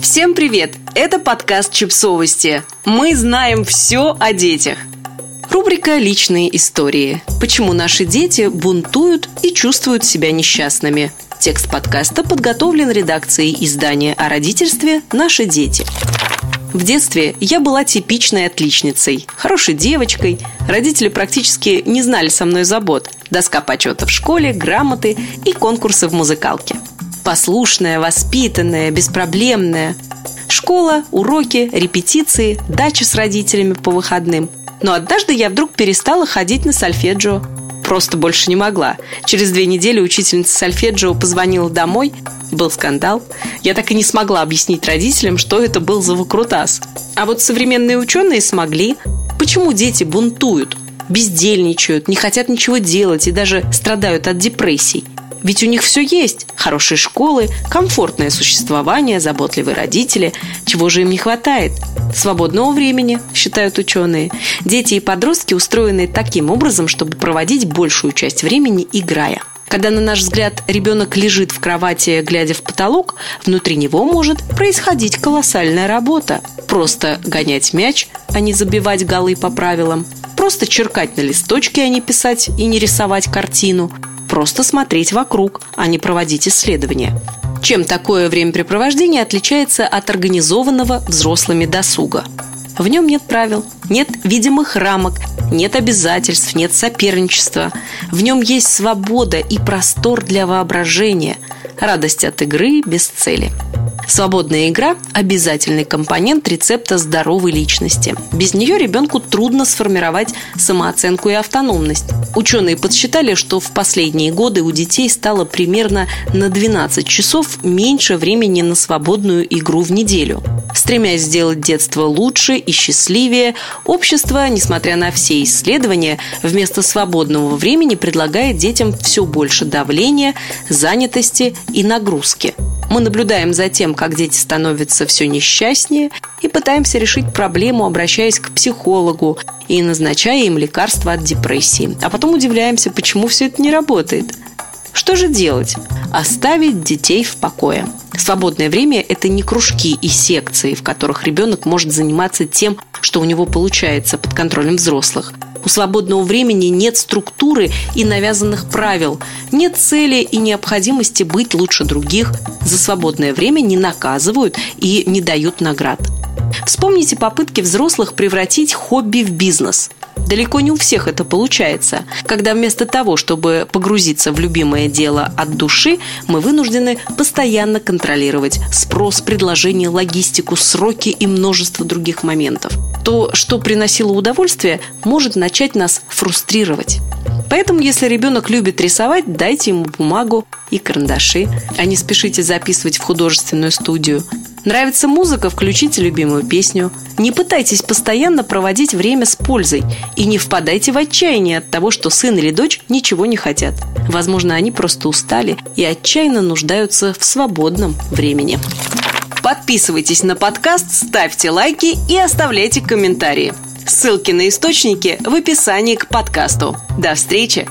Всем привет! Это подкаст «Чипсовости». Мы знаем все о детях. Рубрика «Личные истории». Почему наши дети бунтуют и чувствуют себя несчастными? Текст подкаста подготовлен редакцией издания о родительстве «Наши дети». В детстве я была типичной отличницей, хорошей девочкой. Родители практически не знали со мной забот. Доска почета в школе, грамоты и конкурсы в музыкалке. Послушная, воспитанная, беспроблемная. Школа, уроки, репетиции, дача с родителями по выходным. Но однажды я вдруг перестала ходить на сольфеджио. Просто больше не могла. Через 2 недели учительница сольфеджио позвонила домой. Был скандал. Я так и не смогла объяснить родителям, что это был за выкрутас. А вот современные ученые смогли. Почему дети бунтуют, бездельничают, не хотят ничего делать и даже страдают от депрессий? Ведь у них все есть. Хорошие школы, комфортное существование, заботливые родители. Чего же им не хватает? Свободного времени, считают ученые. Дети и подростки устроены таким образом, чтобы проводить большую часть времени, играя. Когда, на наш взгляд, ребенок лежит в кровати, глядя в потолок, внутри него может происходить колоссальная работа. Просто гонять мяч, а не забивать голы по правилам. Просто черкать на листочке, а не писать и не рисовать картину. Просто смотреть вокруг, а не проводить исследования. Чем такое времяпрепровождение отличается от организованного взрослыми досуга? В нем нет правил, нет видимых рамок, нет обязательств, нет соперничества. В нем есть свобода и простор для воображения, радость от игры без цели. Свободная игра – обязательный компонент рецепта здоровой личности. Без нее ребенку трудно сформировать самооценку и автономность. Ученые подсчитали, что в последние годы у детей стало примерно на 12 часов меньше времени на свободную игру в неделю. Стремясь сделать детство лучше и счастливее, общество, несмотря на все исследования, вместо свободного времени предлагает детям все больше давления, занятости и нагрузки. Мы наблюдаем за тем, как дети становятся все несчастнее, и пытаемся решить проблему, обращаясь к психологу и назначая им лекарства от депрессии. А потом удивляемся, почему все это не работает. Что же делать? Оставить детей в покое. Свободное время – это не кружки и секции, в которых ребенок может заниматься тем, что у него получается под контролем взрослых. У свободного времени нет структуры и навязанных правил, нет цели и необходимости быть лучше других. За свободное время не наказывают и не дают наград. Вспомните попытки взрослых превратить хобби в бизнес. Далеко не у всех это получается, когда вместо того, чтобы погрузиться в любимое дело от души, мы вынуждены постоянно контролировать спрос, предложение, логистику, сроки и множество других моментов. То, что приносило удовольствие, может начать нас фрустрировать. Поэтому, если ребенок любит рисовать, дайте ему бумагу и карандаши, а не спешите записывать в художественную студию. Нравится музыка? Включите любимую песню. Не пытайтесь постоянно проводить время с пользой и не впадайте в отчаяние от того, что сын или дочь ничего не хотят. Возможно, они просто устали и отчаянно нуждаются в свободном времени. Подписывайтесь на подкаст, ставьте лайки и оставляйте комментарии. Ссылки на источники в описании к подкасту. До встречи!